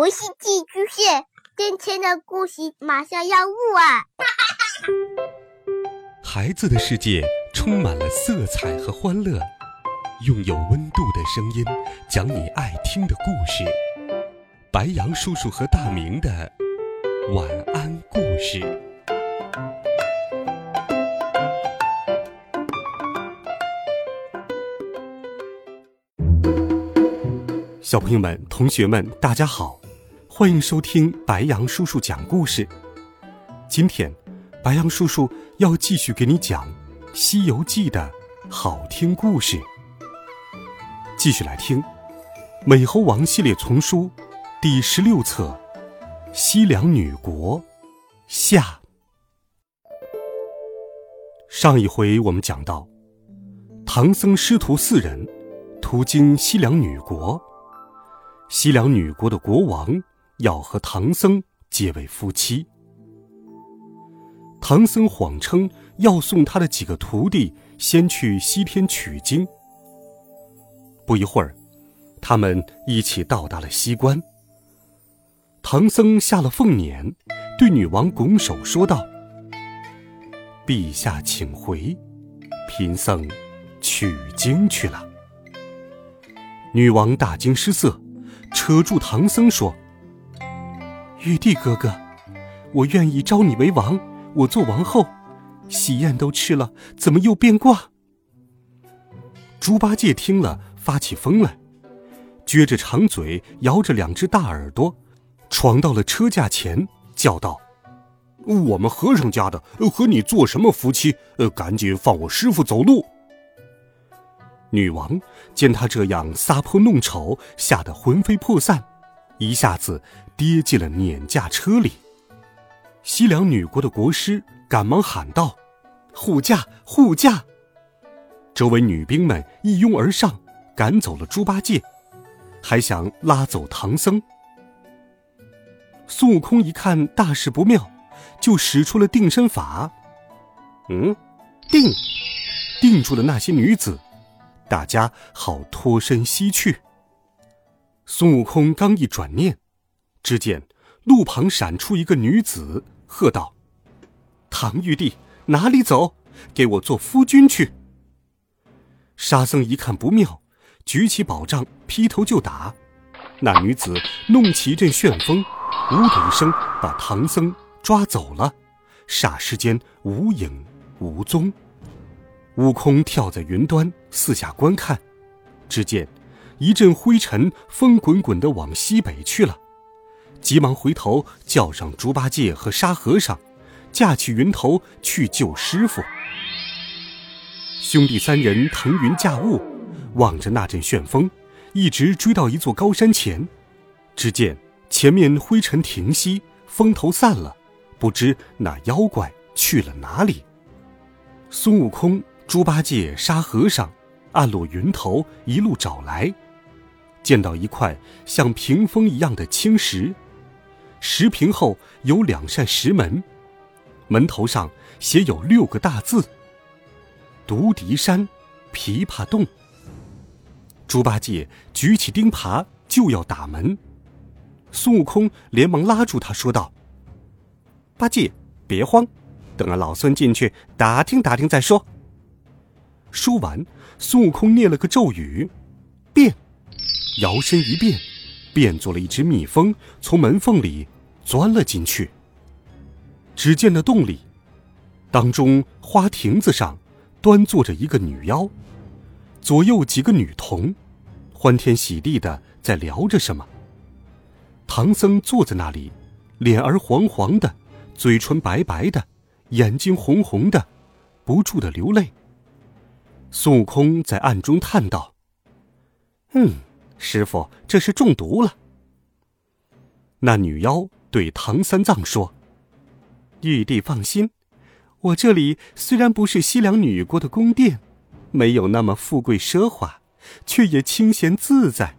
我是寄居蟹，今天的故事马上要录啊！孩子的世界充满了色彩和欢乐，用有温度的声音讲你爱听的故事。白羊叔叔和大明的晚安故事。小朋友们，同学们，大家好，欢迎收听白羊叔叔讲故事。今天白羊叔叔要继续给你讲西游记的好听故事，继续来听美猴王系列丛书第16册西凉女国下。上一回我们讲到，唐僧师徒四人途经西凉女国，西凉女国的国王要和唐僧结为夫妻。唐僧谎称要送他的几个徒弟先去西天取经。不一会儿，他们一起到达了西关。唐僧下了凤辇，对女王拱手说道：“陛下请回，贫僧取经去了。”女王大惊失色，扯住唐僧说：“玉帝哥哥，我愿意招你为王，我做王后，喜宴都吃了，怎么又变卦？”猪八戒听了发起疯来，撅着长嘴，摇着两只大耳朵，闯到了车架前，叫道：“我们和尚家的和你做什么夫妻？赶紧放我师父走路！”女王见他这样撒泼弄丑，吓得魂飞魄散，一下子跌进了碾架车里。西凉女国的国师赶忙喊道：“护驾，护驾！”周围女兵们一拥而上，赶走了猪八戒，还想拉走唐僧。孙悟空一看大事不妙，就使出了定身法。定住了那些女子，大家好脱身西去。孙悟空刚一转念，只见路旁闪出一个女子，喝道：“唐玉帝，哪里走？给我做夫君去！”沙僧一看不妙，举起宝杖，劈头就打。那女子弄起一阵旋风，呜的一声把唐僧抓走了，霎时间无影无踪。悟空跳在云端四下观看，只见一阵灰尘风滚滚地往西北去了，急忙回头叫上猪八戒和沙和尚，架起云头去救师父。兄弟三人腾云驾雾，望着那阵旋风，一直追到一座高山前，只见前面灰尘停息，风头散了，不知那妖怪去了哪里。孙悟空、猪八戒、沙和尚按落云头一路找来，见到一块像屏风一样的青石，石屏后有两扇石门，门头上写有六个大字：独笛山琵琶洞。猪八戒举起钉耙就要打门，孙悟空连忙拉住他说道：“八戒，别慌，等俺老孙进去打听打听再说。”说完，孙悟空念了个咒语，变，摇身一变，变做了一只蜜蜂，从门缝里钻了进去。只见那洞里，当中花亭子上端坐着一个女妖，左右几个女童，欢天喜地的在聊着什么。唐僧坐在那里，脸儿黄黄的，嘴唇白白的，眼睛红红的，不住的流泪。孙悟空在暗中叹道：“师父这是中毒了。”那女妖对唐三藏说：“玉帝放心，我这里虽然不是西凉女国的宫殿，没有那么富贵奢华，却也清闲自在，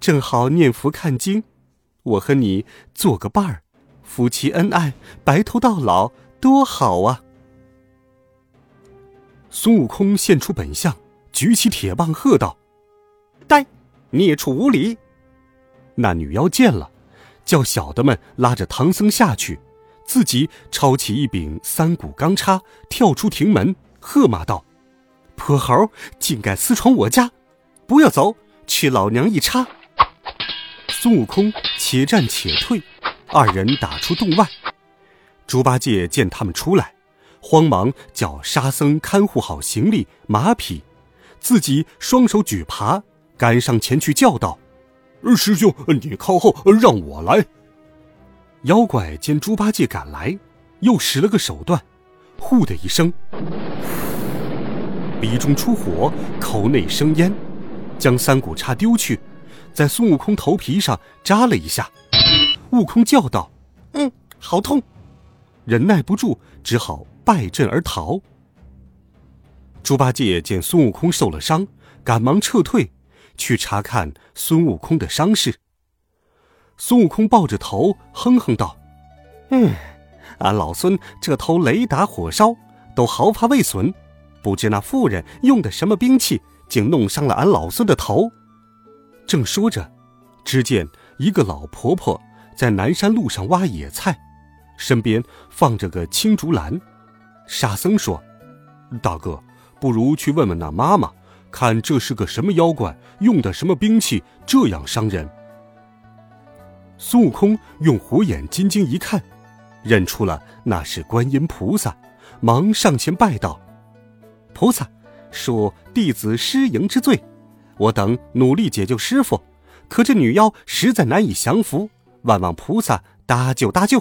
正好念佛看经，我和你做个伴儿，夫妻恩爱，白头到老，多好啊！”孙悟空现出本相，举起铁棒喝道：“呆，孽畜无礼！”那女妖见了，叫小的们拉着唐僧下去，自己抄起一柄三股钢叉，跳出亭门，喝骂道：“泼猴，竟敢私闯我家！不要走，吃老娘一叉！”孙悟空且战且退，二人打出洞外。猪八戒见他们出来，慌忙叫沙僧看护好行李、马匹，自己双手举耙，赶上前去叫道：“师兄，你靠后，让我来。”妖怪见猪八戒赶来，又使了个手段，呼的一声，鼻中出火，口内生烟，将三股叉丢去，在孙悟空头皮上扎了一下。悟空叫道：“好痛！”忍耐不住，只好败阵而逃。猪八戒见孙悟空受了伤，赶忙撤退，去查看孙悟空的伤势。孙悟空抱着头哼哼道：“俺老孙这头雷打火烧，都毫发未损，不知那妇人用的什么兵器，竟弄伤了俺老孙的头。”正说着，只见一个老婆婆在南山路上挖野菜，身边放着个青竹篮。沙僧说：“大哥，不如去问问那妈妈，看这是个什么妖怪，用的什么兵器，这样伤人。”孙悟空用火眼金睛一看，认出了那是观音菩萨，忙上前拜道：“菩萨，恕弟子失迎之罪，我等努力解救师父，可这女妖实在难以降服，万望菩萨搭救搭救。”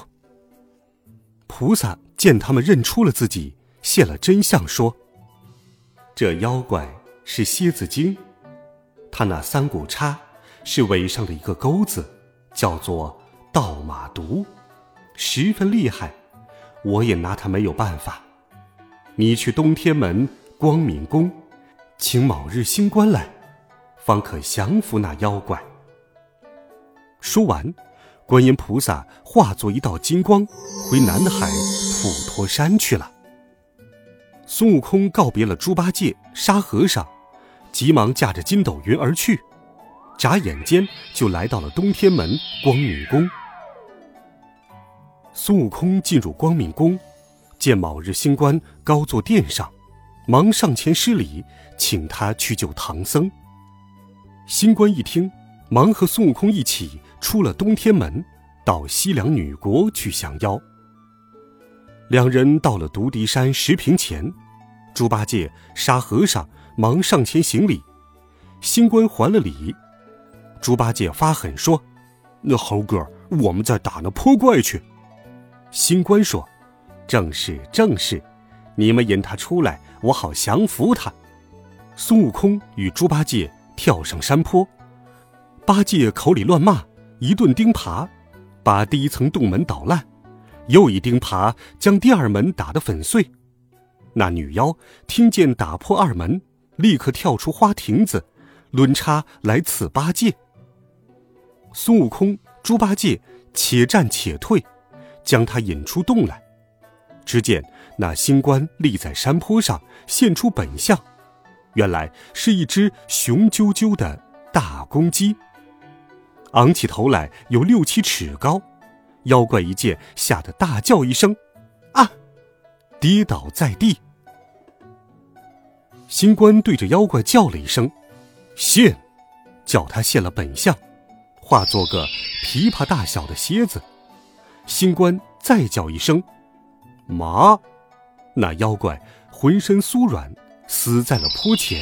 菩萨见他们认出了自己，现了真相，说：“这妖怪是蝎子精，他那三股叉是尾上的一个钩子，叫做盗马毒，十分厉害，我也拿他没有办法。你去东天门光明宫，请卯日星官来，方可降服那妖怪。”说完，观音菩萨化作一道金光，回南海普陀山去了。孙悟空告别了猪八戒、沙和尚，急忙驾着筋斗云而去，眨眼间就来到了东天门光明宫。孙悟空进入光明宫，见卯日星官高坐殿上，忙上前施礼，请他去救唐僧。星官一听，忙和孙悟空一起出了东天门，到西凉女国去降妖。两人到了独敌山石屏前，猪八戒、沙和尚忙上前行礼，星官还了礼。猪八戒发狠说：“那猴哥，我们再打那泼怪去。”星官说：“正是正是，你们引他出来，我好降服他。”孙悟空与猪八戒跳上山坡，八戒口里乱骂，一顿钉耙，把第一层洞门捣烂，又一钉耙将第二门打得粉碎。那女妖听见打破二门，立刻跳出花亭子，抡叉来刺八戒。孙悟空、猪八戒且战且退，将他引出洞来。只见那星官立在山坡上，现出本相，原来是一只雄赳赳的大公鸡，昂起头来有6-7尺高。妖怪一见，吓得大叫一声：“啊！”跌倒在地。星官对着妖怪叫了一声：“现！”叫他现了本相，化作个琵琶大小的蝎子。星官再叫一声：“麻！”那妖怪浑身酥软，死在了坡前。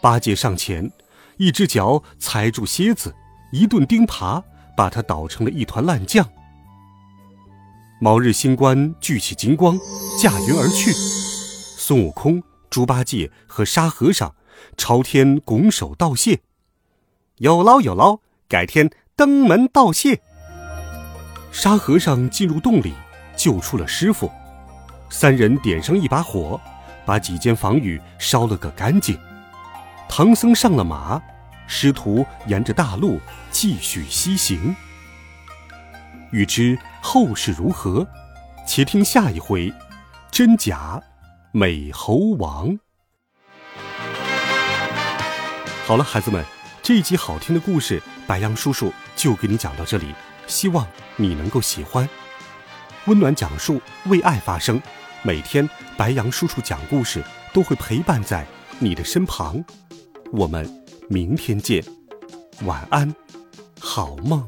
八戒上前，一只脚踩住蝎子，一顿钉耙，把它捣成了一团烂酱。卯日星官聚起金光，驾云而去。孙悟空、猪八戒和沙和尚朝天拱手道谢：“有劳有劳，改天登门道谢。”沙和尚进入洞里，救出了师父。三人点上一把火，把几间房宇烧了个干净。唐僧上了马，师徒沿着大路继续西行。欲知后事如何，且听下一回真假美猴王。好了，孩子们，这一集好听的故事，白羊叔叔就给你讲到这里，希望你能够喜欢。温暖讲述，为爱发声，每天白羊叔叔讲故事都会陪伴在你的身旁。我们明天见，晚安，好梦。